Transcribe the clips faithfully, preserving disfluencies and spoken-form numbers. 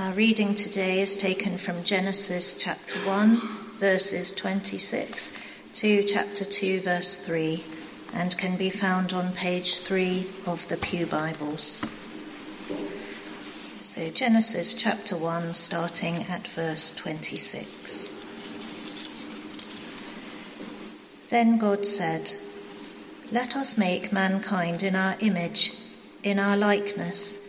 Our reading today is taken from Genesis chapter one, verses twenty-six, to chapter two, verse three, and can be found on page three of the Pew Bibles. So Genesis chapter one, starting at verse twenty-six. Then God said, "Let us make mankind in our image, in our likeness,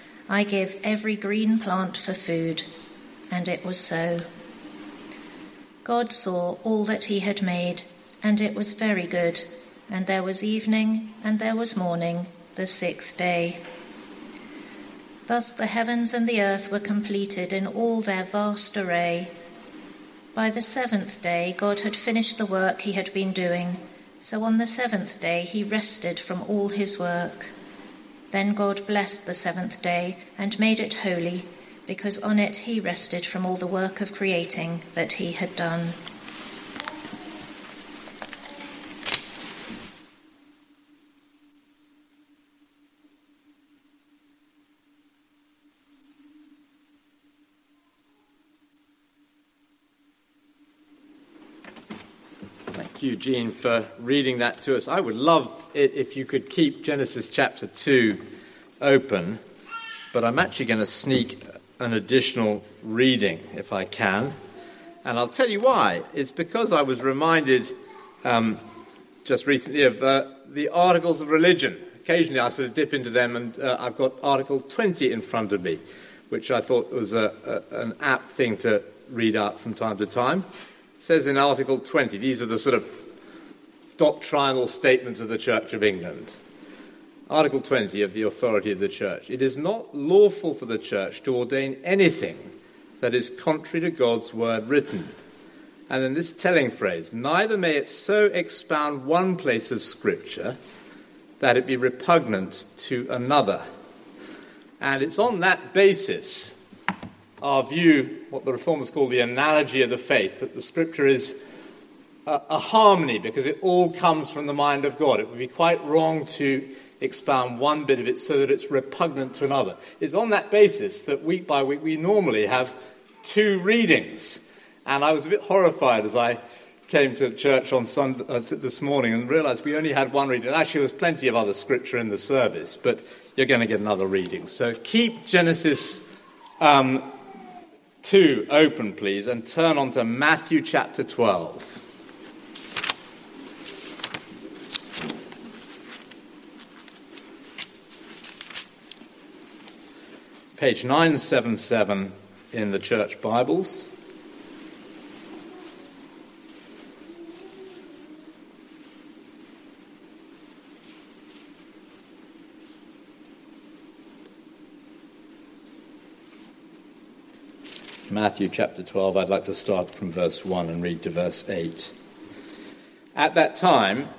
I give every green plant for food." And it was so. God saw all that he had made, and it was very good. And there was evening, and there was morning, the sixth day. Thus the heavens and the earth were completed in all their vast array. By the seventh day God had finished the work he had been doing, so on the seventh day he rested from all his work. Then God blessed the seventh day and made it holy, because on it he rested from all the work of creating that he had done. Thank you, Jean, for reading that to us. I would love it if you could keep Genesis chapter two open, but I'm actually going to sneak an additional reading if I can, and I'll tell you why. It's because I was reminded um, just recently of uh, the Articles of Religion. Occasionally I sort of dip into them, and uh, I've got Article twenty in front of me, which I thought was a, a, an apt thing to read out from time to time. Says in Article twenty, these are the sort of doctrinal statements of the Church of England. Article twenty of the authority of the Church. "It is not lawful for the Church to ordain anything that is contrary to God's word written." And then this telling phrase, "Neither may it so expound one place of Scripture that it be repugnant to another." And it's on that basis our view, what the Reformers call the analogy of the faith, that the Scripture is a, a harmony because it all comes from the mind of God. It would be quite wrong to expound one bit of it so that it's repugnant to another. It's on that basis that week by week we normally have two readings. And I was a bit horrified as I came to church on Sunday, uh, this morning and realised we only had one reading. Actually, there was plenty of other Scripture in the service, but you're going to get another reading. So keep Genesis Um, two open, please, and turn on to Matthew chapter twelve. Page nine seventy-seven in the Church Bibles. Matthew chapter twelve, I'd like to start from verse one and read to verse eight. "At that time,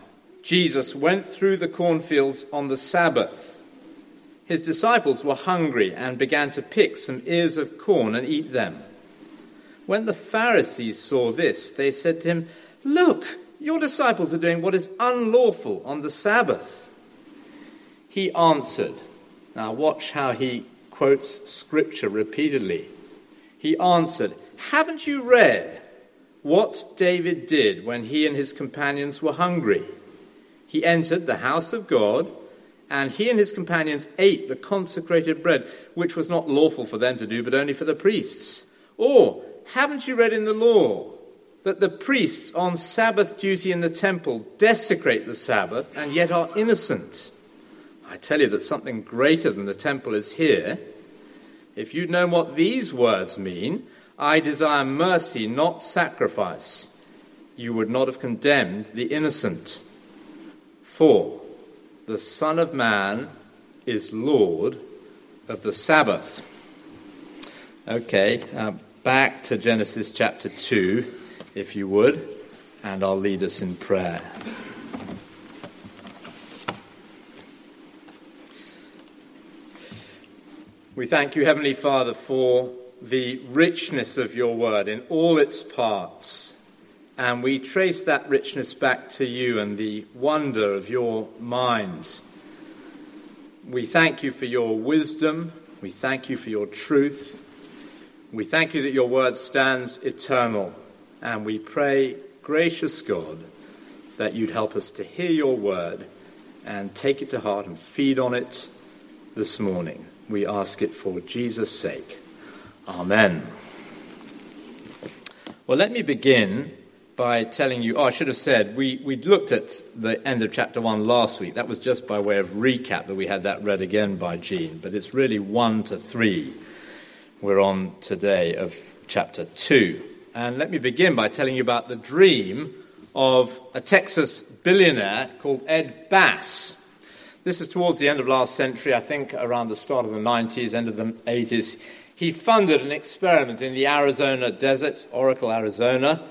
Jesus went through the cornfields on the Sabbath. His disciples were hungry and began to pick some ears of corn and eat them. When the Pharisees saw this, they said to him, 'Look, your disciples are doing what is unlawful on the Sabbath.' He answered," now watch how he quotes Scripture repeatedly, "he answered, 'Haven't you read what David did when he and his companions were hungry? He entered the house of God, and he and his companions ate the consecrated bread, which was not lawful for them to do, but only for the priests. Or, haven't you read in the law that the priests on Sabbath duty in the temple desecrate the Sabbath and yet are innocent? I tell you that something greater than the temple is here. If you'd known what these words mean, I desire mercy, not sacrifice, you would not have condemned the innocent. For the Son of Man is Lord of the Sabbath. Okay, uh, back to Genesis chapter two, if you would, and I'll lead us in prayer. We thank you, Heavenly Father, for the richness of your word in all its parts. And we trace that richness back to you and the wonder of your mind. We thank you for your wisdom. We thank you for your truth. We thank you that your word stands eternal. And we pray, gracious God, that you'd help us to hear your word and take it to heart and feed on it this morning. We ask it for Jesus' sake. Amen. Well, let me begin by telling you, oh, I should have said, we, we looked at the end of chapter one last week. That was just by way of recap that we had that read again by Jean, but it's really one to three we're on today of chapter two. And let me begin by telling you about the dream of a Texas billionaire called Ed Bass. This is towards the end of last century, I think around the start of the nineties, end of the eighties. He funded an experiment in the Arizona desert, Oracle, Arizona,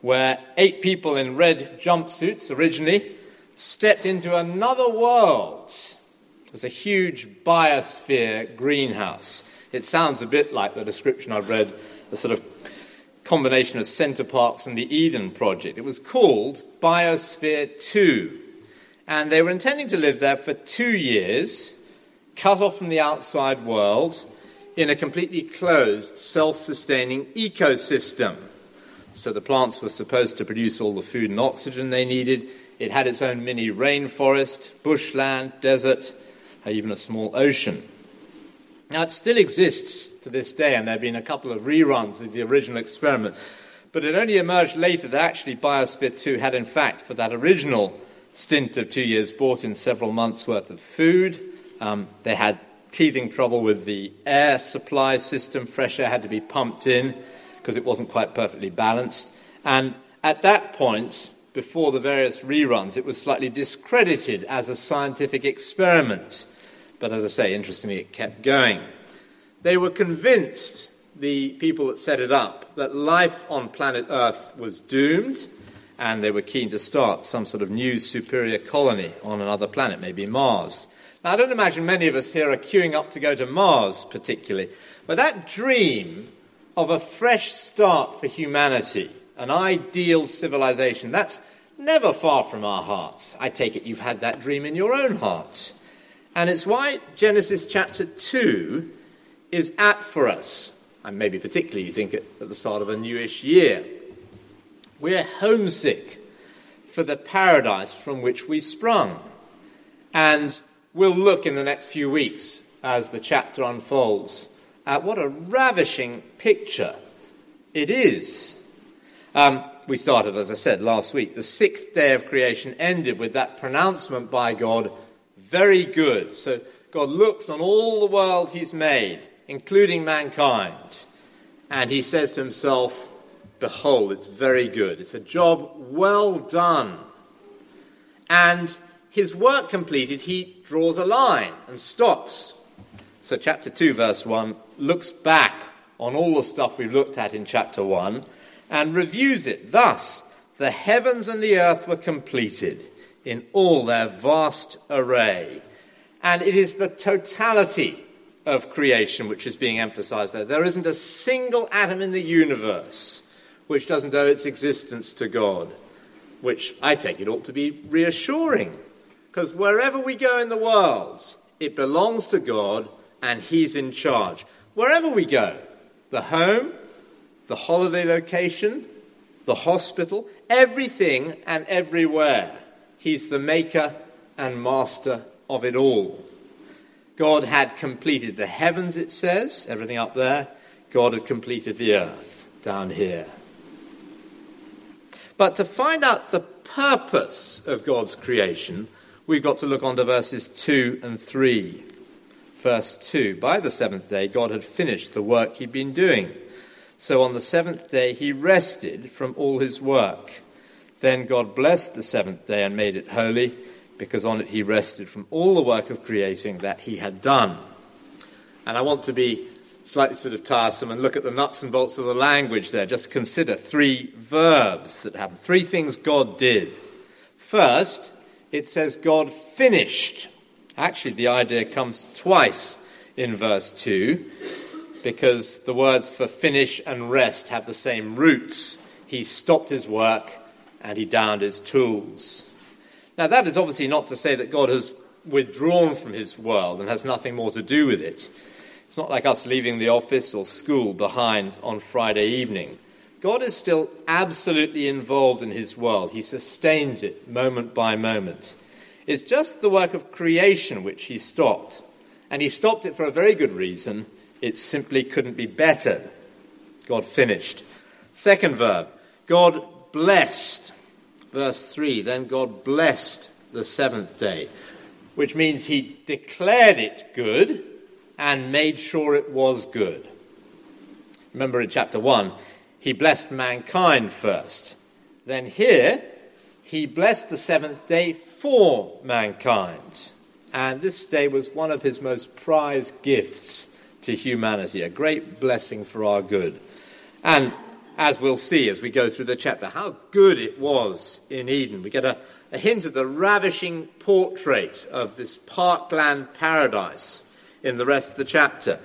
where eight people in red jumpsuits originally stepped into another world. It was a huge biosphere greenhouse. It sounds a bit like the description I've read, a sort of combination of Center Parks and the Eden Project. It was called Biosphere two. And they were intending to live there for two years, cut off from the outside world, in a completely closed, self-sustaining ecosystem. So the plants were supposed to produce all the food and oxygen they needed. It had its own mini rainforest, bushland, desert, even a small ocean. Now, it still exists to this day, and there have been a couple of reruns of the original experiment. But it only emerged later that actually Biosphere two had, in fact, for that original stint of two years, bought in several months' worth of food. Um, they had teething trouble with the air supply system. Fresh air had to be pumped in because it wasn't quite perfectly balanced. And at that point, before the various reruns, it was slightly discredited as a scientific experiment. But as I say, interestingly, it kept going. They were convinced, the people that set it up, that life on planet Earth was doomed, and they were keen to start some sort of new superior colony on another planet, maybe Mars. Now, I don't imagine many of us here are queuing up to go to Mars particularly, but that dream of a fresh start for humanity, an ideal civilization, that's never far from our hearts. I take it you've had that dream in your own hearts. And it's why Genesis chapter two is apt for us, and maybe particularly you think at the start of a newish year. We're homesick for the paradise from which we sprung. And we'll look in the next few weeks, as the chapter unfolds, at what a ravishing picture it is. Um, we started, as I said, last week. The sixth day of creation ended with that pronouncement by God, very good. So God looks on all the world he's made, including mankind, and he says to himself, behold, it's very good. It's a job well done. And his work completed, he draws a line and stops. So chapter two, verse one, looks back on all the stuff we've looked at in chapter one and reviews it. Thus, the heavens and the earth were completed in all their vast array. And it is the totality of creation which is being emphasized there. There isn't a single atom in the universe which doesn't owe its existence to God, which I take it ought to be reassuring, because wherever we go in the world, it belongs to God and he's in charge. Wherever we go, the home, the holiday location, the hospital, everything and everywhere, he's the maker and master of it all. God had completed the heavens, it says, everything up there. God had completed the earth down here. But to find out the purpose of God's creation, we've got to look on to verses two and three. Verse two, by the seventh day God had finished the work he'd been doing. So on the seventh day he rested from all his work. Then God blessed the seventh day and made it holy, because on it he rested from all the work of creating that he had done. And I want to be slightly sort of tiresome and look at the nuts and bolts of the language there. Just consider three verbs that happen, three things God did. First, it says God finished. Actually, the idea comes twice in verse two, because the words for finish and rest have the same roots. He stopped his work and he downed his tools. Now, that is obviously not to say that God has withdrawn from his world and has nothing more to do with it. It's not like us leaving the office or school behind on Friday evening. God is still absolutely involved in his world. He sustains it moment by moment. It's just the work of creation which he stopped. And he stopped it for a very good reason. It simply couldn't be bettered. God finished. Second verb, God blessed. Verse three, then God blessed the seventh day, which means he declared it good and made sure it was good. Remember in chapter one, he blessed mankind first. Then here, he blessed the seventh day for mankind. And this day was one of his most prized gifts to humanity, a great blessing for our good. And as we'll see as we go through the chapter, how good it was in Eden. We get a, a hint of the ravishing portrait of this parkland paradise in the rest of the chapter.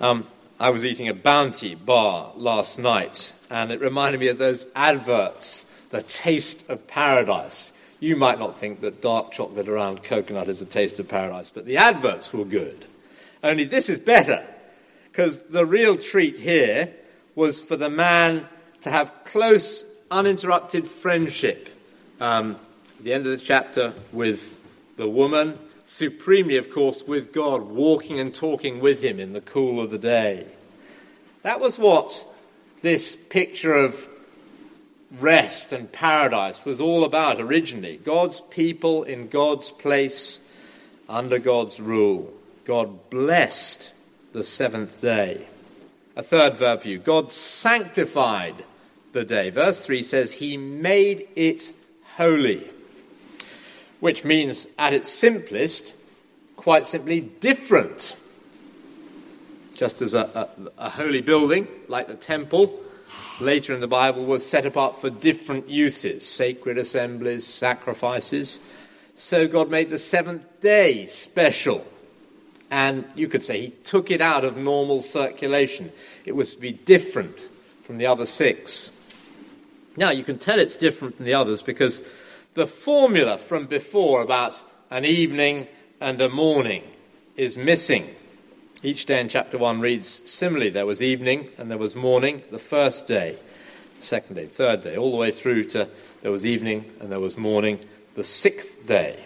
Um, I was eating a Bounty bar last night, and it reminded me of those adverts, the taste of paradise. You might not think that dark chocolate around coconut is a taste of paradise, but the adverts were good. Only this is better, because the real treat here was for the man to have close, uninterrupted friendship. Um, at the end of the chapter with the woman, supremely, of course, with God, walking and talking with him in the cool of the day. That was what this picture of rest and paradise was all about originally. God's people in God's place, under God's rule. God blessed the seventh day. A third verb for you, God sanctified the day. Verse three says, he made it holy, which means, at its simplest, quite simply different. Just as a, a, a holy building, like the temple, later in the Bible was set apart for different uses, sacred assemblies, sacrifices. So God made the seventh day special. And you could say he took it out of normal circulation. It was to be different from the other six. Now, you can tell it's different from the others because the formula from before about an evening and a morning is missing. Each day in chapter one reads similarly. There was evening and there was morning, the first day, second day, third day, all the way through to there was evening and there was morning, the sixth day.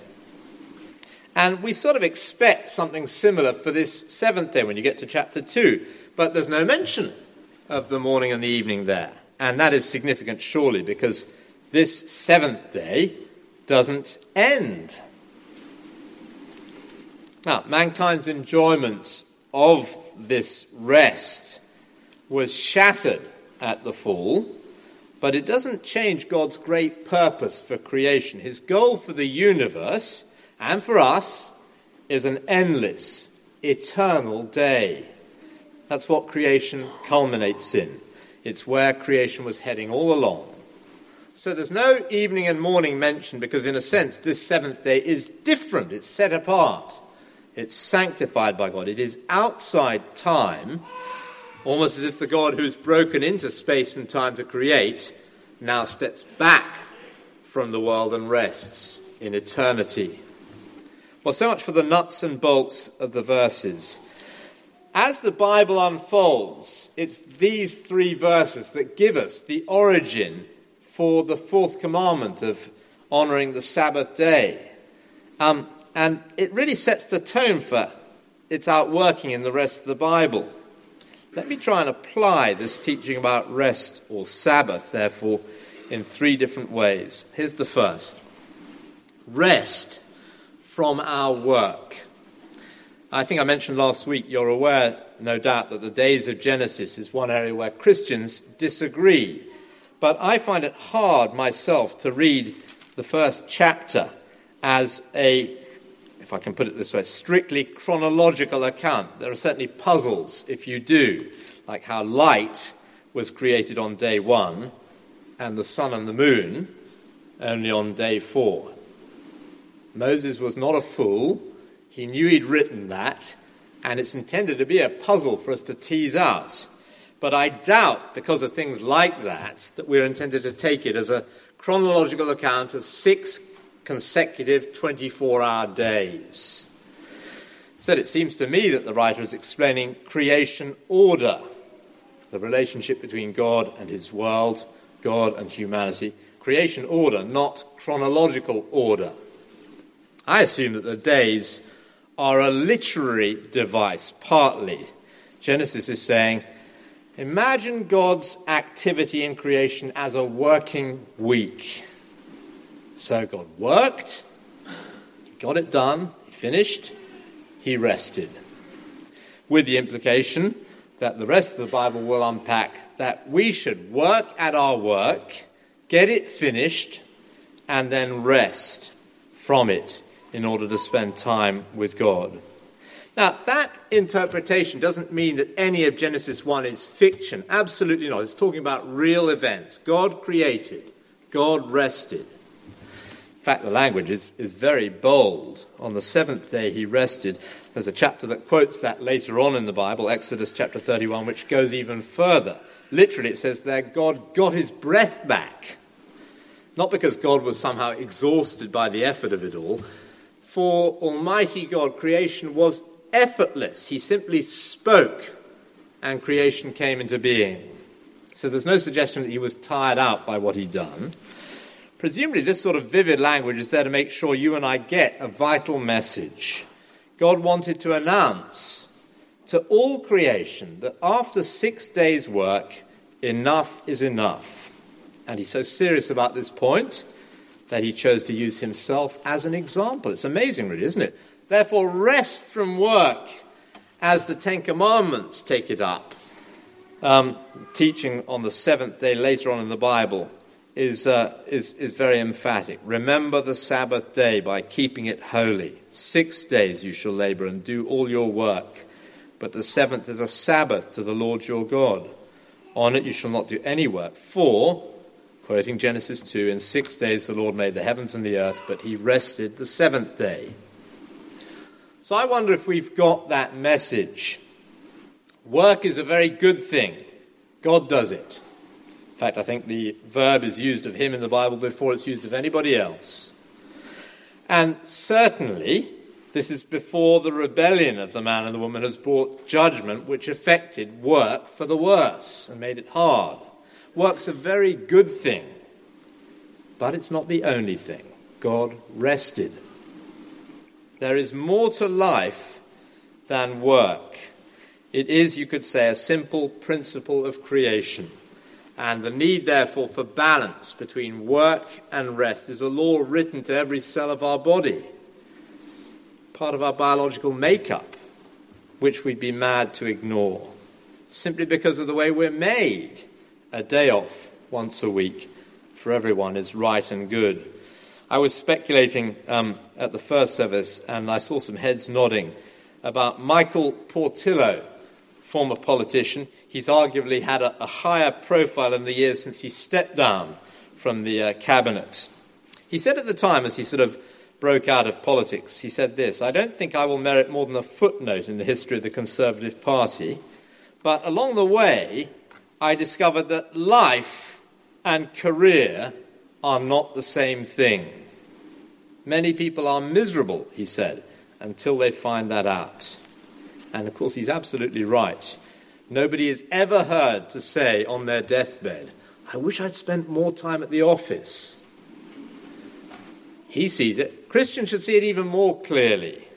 And we sort of expect something similar for this seventh day when you get to chapter two, but there's no mention of the morning and the evening there. And that is significant, surely, because this seventh day doesn't end. Now, mankind's enjoyment of this rest was shattered at the fall, but it doesn't change God's great purpose for creation. His goal for the universe and for us is an endless, eternal day. That's what creation culminates in. It's where creation was heading all along. So there's no evening and morning mentioned because, in a sense, this seventh day is different. It's set apart. It's sanctified by God. It is outside time, almost as if the God who's broken into space and time to create now steps back from the world and rests in eternity. Well, so much for the nuts and bolts of the verses. As the Bible unfolds, it's these three verses that give us the origin for the fourth commandment of honouring the Sabbath day. Um, and it really sets the tone for its outworking in the rest of the Bible. Let me try and apply this teaching about rest or Sabbath, therefore, in three different ways. Here's the first. Rest from our work. I think I mentioned last week, you're aware, no doubt, that the days of Genesis is one area where Christians disagree. But I find it hard myself to read the first chapter as a, if I can put it this way, strictly chronological account. There are certainly puzzles if you do, like how light was created on day one and the sun and the moon only on day four. Moses was not a fool. He knew he'd written that, and it's intended to be a puzzle for us to tease out. But I doubt, because of things like that, that we're intended to take it as a chronological account of six consecutive twenty-four hour days. Instead, it seems to me that the writer is explaining creation order, the relationship between God and his world, God and humanity. Creation order, not chronological order. I assume that the days are a literary device, partly. Genesis is saying, imagine God's activity in creation as a working week. So God worked, he got it done, he finished, he rested. With the implication that the rest of the Bible will unpack that we should work at our work, get it finished, and then rest from it, in order to spend time with God. Now, that interpretation doesn't mean that any of Genesis one is fiction. Absolutely not. It's talking about real events. God created. God rested. In fact, the language is, is very bold. On the seventh day he rested. There's a chapter that quotes that later on in the Bible, Exodus chapter thirty-one, which goes even further. Literally, it says there, God got his breath back. Not because God was somehow exhausted by the effort of it all. For Almighty God, creation was effortless. He simply spoke and creation came into being. So there's no suggestion that he was tired out by what he'd done. Presumably this sort of vivid language is there to make sure you and I get a vital message. God wanted to announce to all creation that after six days' work, enough is enough. And he's so serious about this point that he chose to use himself as an example. It's amazing, really, isn't it? Therefore, rest from work as the Ten Commandments take it up. Um, teaching on the seventh day later on in the Bible is, uh, is, is very emphatic. Remember the Sabbath day by keeping it holy. Six days you shall labor and do all your work, but the seventh is a Sabbath to the Lord your God. On it you shall not do any work, for... Quoting Genesis two, in six days the Lord made the heavens and the earth, but he rested the seventh day. So I wonder if we've got that message. Work is a very good thing. God does it. In fact, I think the verb is used of him in the Bible before it's used of anybody else. And certainly, this is before the rebellion of the man and the woman has brought judgment which affected work for the worse and made it hard. Work's a very good thing, but it's not the only thing. God rested. There is more to life than work. It is, you could say, a simple principle of creation. And the need, therefore, for balance between work and rest is a law written to every cell of our body, part of our biological makeup, which we'd be mad to ignore, simply because of the way we're made. A day off once a week for everyone is right and good. I was speculating um, at the first service, and I saw some heads nodding, about Michael Portillo, former politician. He's arguably had a, a higher profile in the years since he stepped down from the uh, cabinet. He said at the time, as he sort of broke out of politics, he said this, "I don't think I will merit more than a footnote in the history of the Conservative Party, but along the way... I discovered that life and career are not the same thing. Many people are miserable," he said, "until they find that out." And, of course, he's absolutely right. Nobody is ever heard to say on their deathbed, "I wish I'd spent more time at the office." He sees it. Christians should see it even more clearly.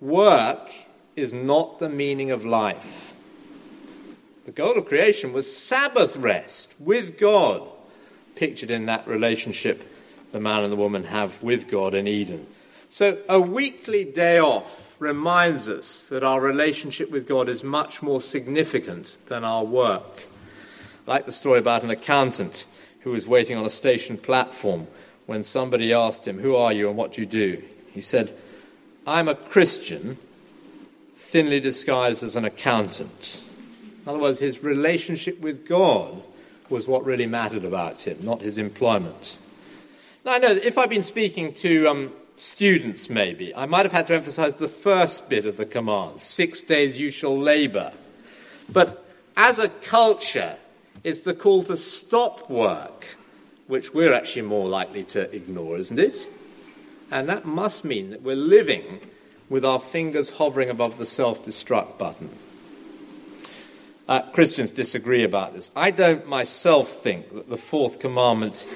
Work is not the meaning of life. The goal of creation was Sabbath rest with God, pictured in that relationship the man and the woman have with God in Eden. So a weekly day off reminds us that our relationship with God is much more significant than our work. I like the story about an accountant who was waiting on a station platform when somebody asked him, "Who are you and what do you do?" He said, "I'm a Christian, thinly disguised as an accountant." In other words, his relationship with God was what really mattered about him, not his employment. Now, I know that if I've been speaking to um, students, maybe, I might have had to emphasize the first bit of the command, six days you shall labor. But as a culture, it's the call to stop work, which we're actually more likely to ignore, isn't it? And that must mean that we're living with our fingers hovering above the self-destruct button. Uh, Christians disagree about this. I don't myself think that the fourth commandment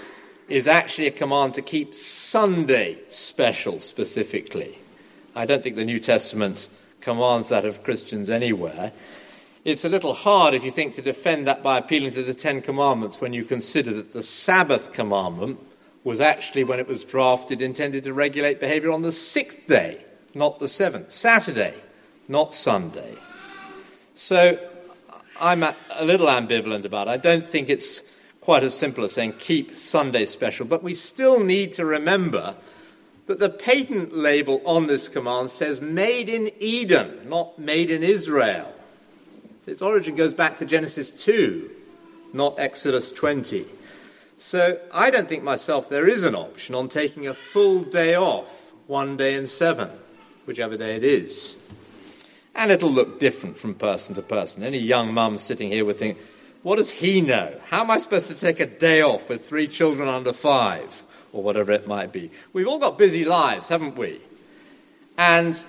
is actually a command to keep Sunday special specifically. I don't think the New Testament commands that of Christians anywhere. It's a little hard, if you think, to defend that by appealing to the Ten Commandments when you consider that the Sabbath commandment was actually, when it was drafted, intended to regulate behaviour on the sixth day, not the seventh. Saturday, not Sunday. So I'm a little ambivalent about it. I don't think it's quite as simple as saying keep Sunday special, but we still need to remember that the patent label on this command says made in Eden, not made in Israel. Its origin goes back to Genesis two, not Exodus twenty. So I don't think myself there is an option on taking a full day off, one day in seven, whichever day it is. And it'll look different from person to person. Any young mum sitting here would think, what does he know? How am I supposed to take a day off with three children under five? Or whatever it might be. We've all got busy lives, haven't we? And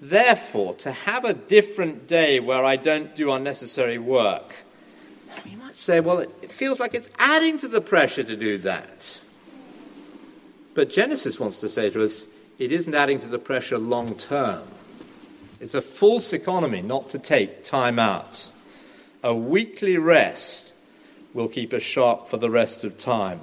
therefore, to have a different day where I don't do unnecessary work, you might say, well, it feels like it's adding to the pressure to do that. But Genesis wants to say to us, it isn't adding to the pressure long term. It's a false economy not to take time out. A weekly rest will keep us sharp for the rest of time.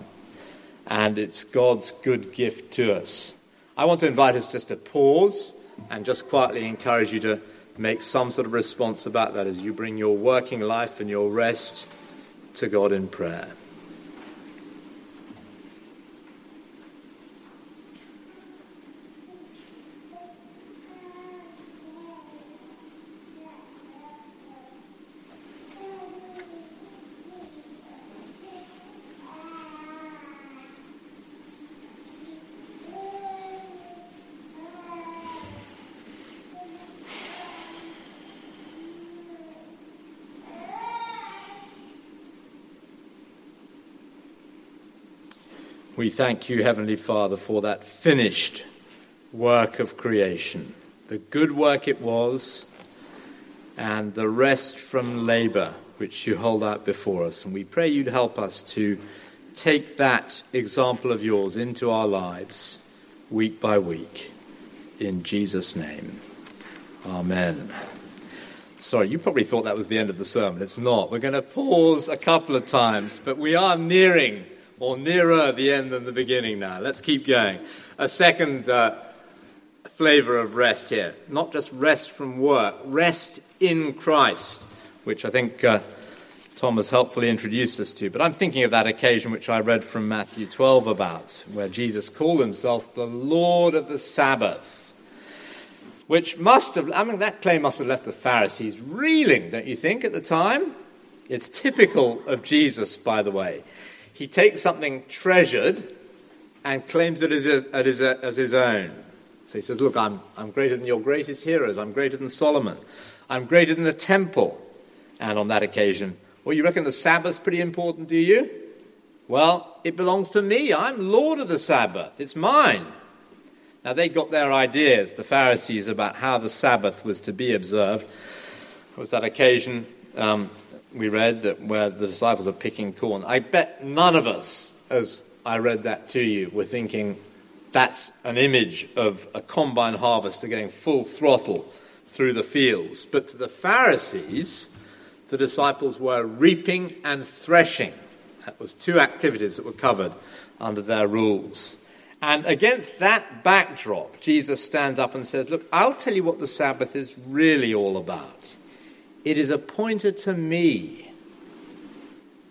And it's God's good gift to us. I want to invite us just to pause and just quietly encourage you to make some sort of response about that as you bring your working life and your rest to God in prayer. We thank you, Heavenly Father, for that finished work of creation, the good work it was, and the rest from labour which you hold out before us. And we pray you'd help us to take that example of yours into our lives week by week. In Jesus' name, amen. Sorry, you probably thought that was the end of the sermon. It's not. We're going to pause a couple of times, but we are nearing or nearer the end than the beginning now. Let's keep going. A second uh, flavour of rest here. Not just rest from work, rest in Christ, which I think uh, Tom has helpfully introduced us to. But I'm thinking of that occasion which I read from Matthew twelve about, where Jesus called himself the Lord of the Sabbath, which must have, I mean, that claim must have left the Pharisees reeling, don't you think, at the time? It's typical of Jesus, by the way. He takes something treasured and claims it as, as, as his own. So he says, look, I'm, I'm greater than your greatest heroes. I'm greater than Solomon. I'm greater than the temple. And on that occasion, well, you reckon the Sabbath's pretty important, do you? Well, it belongs to me. I'm Lord of the Sabbath. It's mine. Now, they got their ideas, the Pharisees, about how the Sabbath was to be observed. It was that occasion... Um, We read that where the disciples are picking corn. I bet none of us, as I read that to you, were thinking that's an image of a combine harvester going full throttle through the fields. But to the Pharisees, the disciples were reaping and threshing. That was two activities that were covered under their rules. And against that backdrop, Jesus stands up and says, look, I'll tell you what the Sabbath is really all about. It is appointed to me.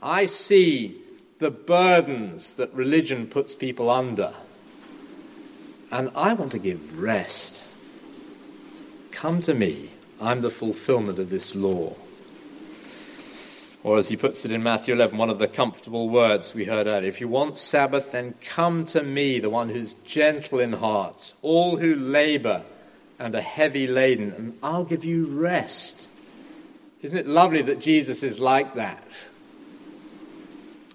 I see the burdens that religion puts people under. And I want to give rest. Come to me. I'm the fulfillment of this law. Or as he puts it in Matthew eleven, one of the comfortable words we heard earlier, if you want Sabbath, then come to me, the one who's gentle in heart, all who labour and are heavy laden, and I'll give you rest. Isn't it lovely that Jesus is like that?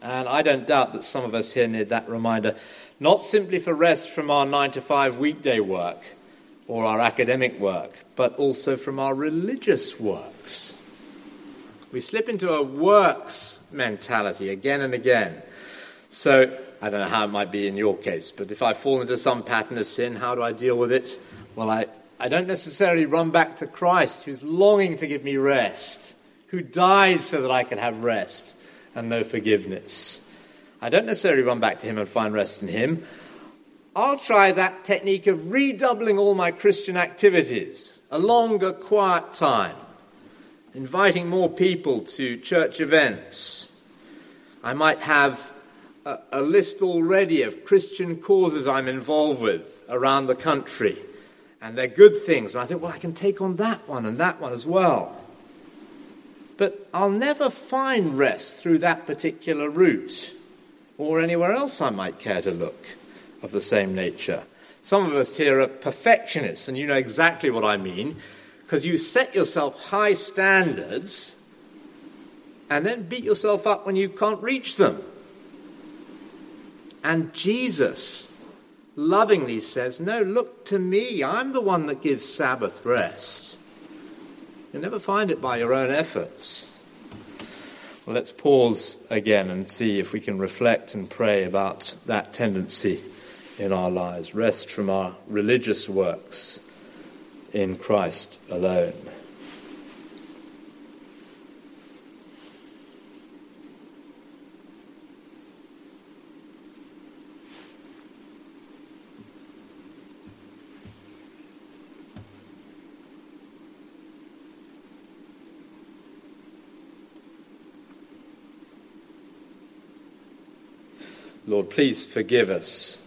And I don't doubt that some of us here need that reminder, not simply for rest from our nine to five weekday work or our academic work, but also from our religious works. We slip into a works mentality again and again. So, I don't know how it might be in your case, but if I fall into some pattern of sin, how do I deal with it? Well, I, I don't necessarily run back to Christ, who's longing to give me rest, who died so that I could have rest and no forgiveness. I don't necessarily run back to him and find rest in him. I'll try that technique of redoubling all my Christian activities, a longer quiet time, inviting more people to church events. I might have a, a list already of Christian causes I'm involved with around the country, and they're good things. And I think, well, I can take on that one and that one as well. But I'll never find rest through that particular route or anywhere else I might care to look of the same nature. Some of us here are perfectionists, and you know exactly what I mean, because you set yourself high standards and then beat yourself up when you can't reach them. And Jesus lovingly says, no, look to me. I'm the one that gives Sabbath rest. You'll never find it by your own efforts. Well, let's pause again and see if we can reflect and pray about that tendency in our lives. Rest from our religious works in Christ alone. Lord, please forgive us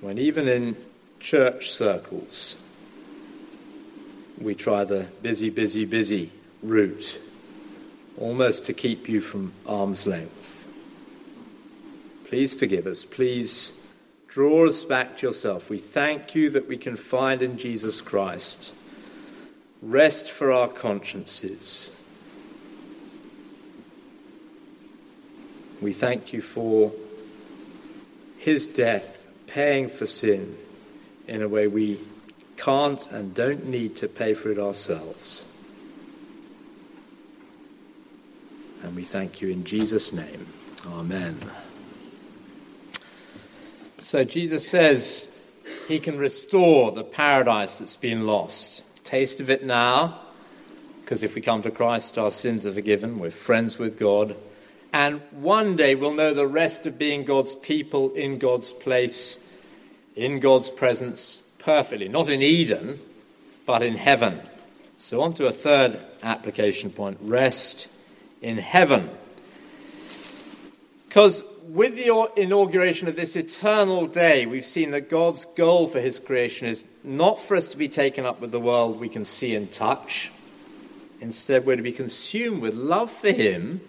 when even in church circles we try the busy, busy, busy route, almost to keep you from arm's length. Please forgive us. Please draw us back to yourself. We thank you that we can find in Jesus Christ rest for our consciences. We thank you for his death, paying for sin in a way we can't and don't need to pay for it ourselves. And we thank you in Jesus' name. Amen. So Jesus says he can restore the paradise that's been lost. Taste of it now, because if we come to Christ, our sins are forgiven. We're friends with God. And one day we'll know the rest of being God's people in God's place, in God's presence, perfectly. Not in Eden, but in heaven. So on to a third application point. Rest in heaven. Because with the inauguration of this eternal day, we've seen that God's goal for his creation is not for us to be taken up with the world we can see and touch. Instead, we're to be consumed with love for him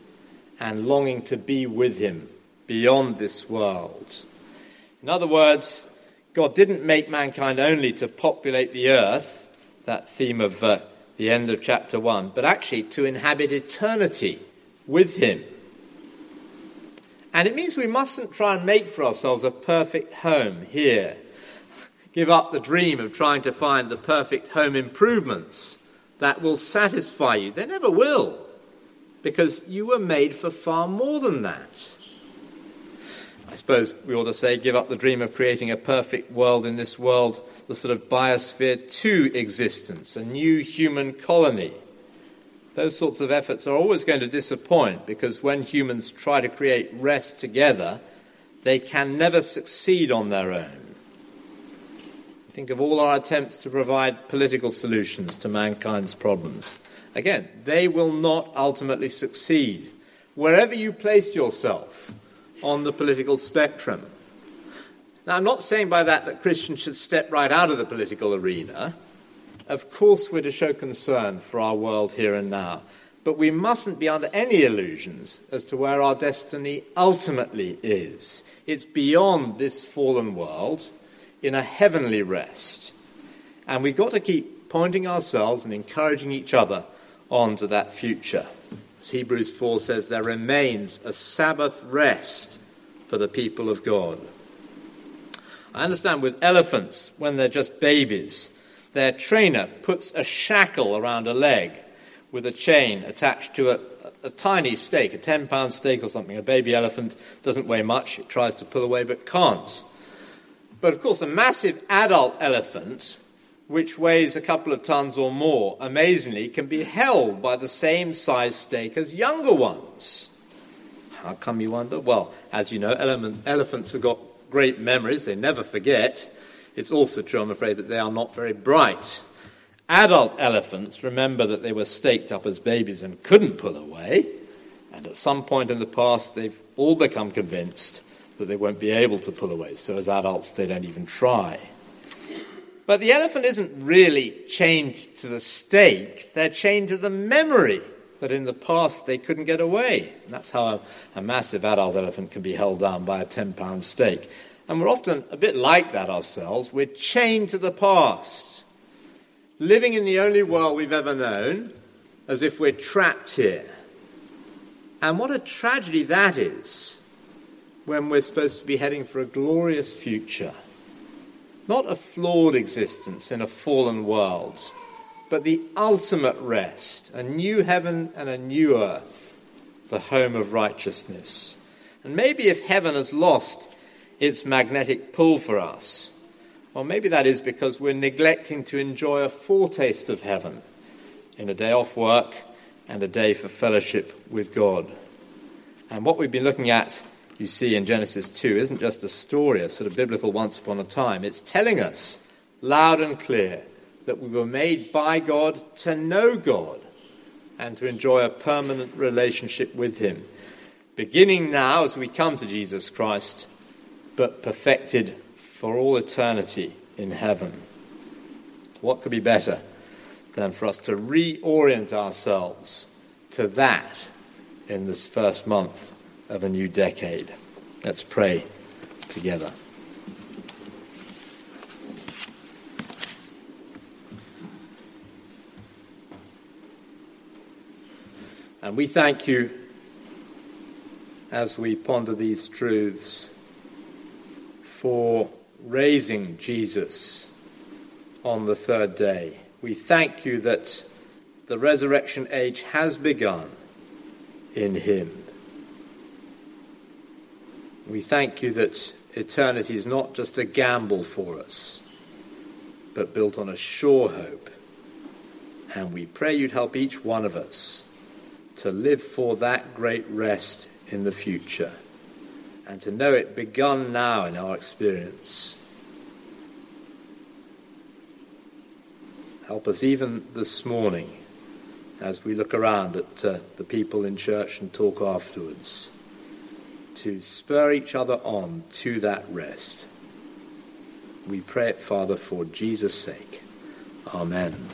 and longing to be with him beyond this world. In other words, God didn't make mankind only to populate the earth, that theme of uh, the end of chapter one, but actually to inhabit eternity with him. And it means we mustn't try and make for ourselves a perfect home here. Give up the dream of trying to find the perfect home improvements that will satisfy you. They never will. Because you were made for far more than that. I suppose we ought to say give up the dream of creating a perfect world in this world, the sort of Biosphere two existence, a new human colony those sorts of efforts are always going to disappoint, because when humans try to create rest together, they can never succeed on their own. Think of all our attempts to provide political solutions to mankind's problems. Again, they will not ultimately succeed, wherever you place yourself on the political spectrum. Now, I'm not saying by that that Christians should step right out of the political arena. Of course, we're to show concern for our world here and now. But we mustn't be under any illusions as to where our destiny ultimately is. It's beyond this fallen world, in a heavenly rest. And we've got to keep pointing ourselves and encouraging each other on to that future. As Hebrews four says, there remains a Sabbath rest for the people of God. I understand with elephants, when they're just babies, their trainer puts a shackle around a leg with a chain attached to a, a, a tiny stake, a ten-pound stake or something. A baby elephant doesn't weigh much. It tries to pull away but can't. But, of course, a massive adult elephant, which weighs a couple of tons or more, amazingly, can be held by the same size stake as younger ones. How come, you wonder? Well, as you know, ele- elephants have got great memories. They never forget. It's also true, I'm afraid, that they are not very bright. Adult elephants remember that they were staked up as babies and couldn't pull away, and at some point in the past they've all become convinced that they won't be able to pull away, so as adults they don't even try. But the elephant isn't really chained to the stake. They're chained to the memory that in the past they couldn't get away. And that's how a, a massive adult elephant can be held down by a ten-pound stake. And we're often a bit like that ourselves. We're chained to the past, living in the only world we've ever known, as if we're trapped here. And what a tragedy that is, when we're supposed to be heading for a glorious future. Not a flawed existence in a fallen world, but the ultimate rest, a new heaven and a new earth, the home of righteousness. And maybe if heaven has lost its magnetic pull for us, well, maybe that is because we're neglecting to enjoy a foretaste of heaven in a day off work and a day for fellowship with God. And what we've been looking at, you see, in Genesis two, isn't just a story, a sort of biblical once upon a time. It's telling us loud and clear that we were made by God to know God and to enjoy a permanent relationship with him, beginning now as we come to Jesus Christ, but perfected for all eternity in heaven. What could be better than for us to reorient ourselves to that in this first month of a new decade? Let's pray together. And we thank you, as we ponder these truths, for raising Jesus on the third day. We thank you that the resurrection age has begun in him. We thank you that eternity is not just a gamble for us, but built on a sure hope. And we pray you'd help each one of us to live for that great rest in the future, and to know it begun now in our experience. Help us even this morning, as we look around at uh, the people in church and talk afterwards, to spur each other on to that rest. We pray it, Father, for Jesus' sake. Amen.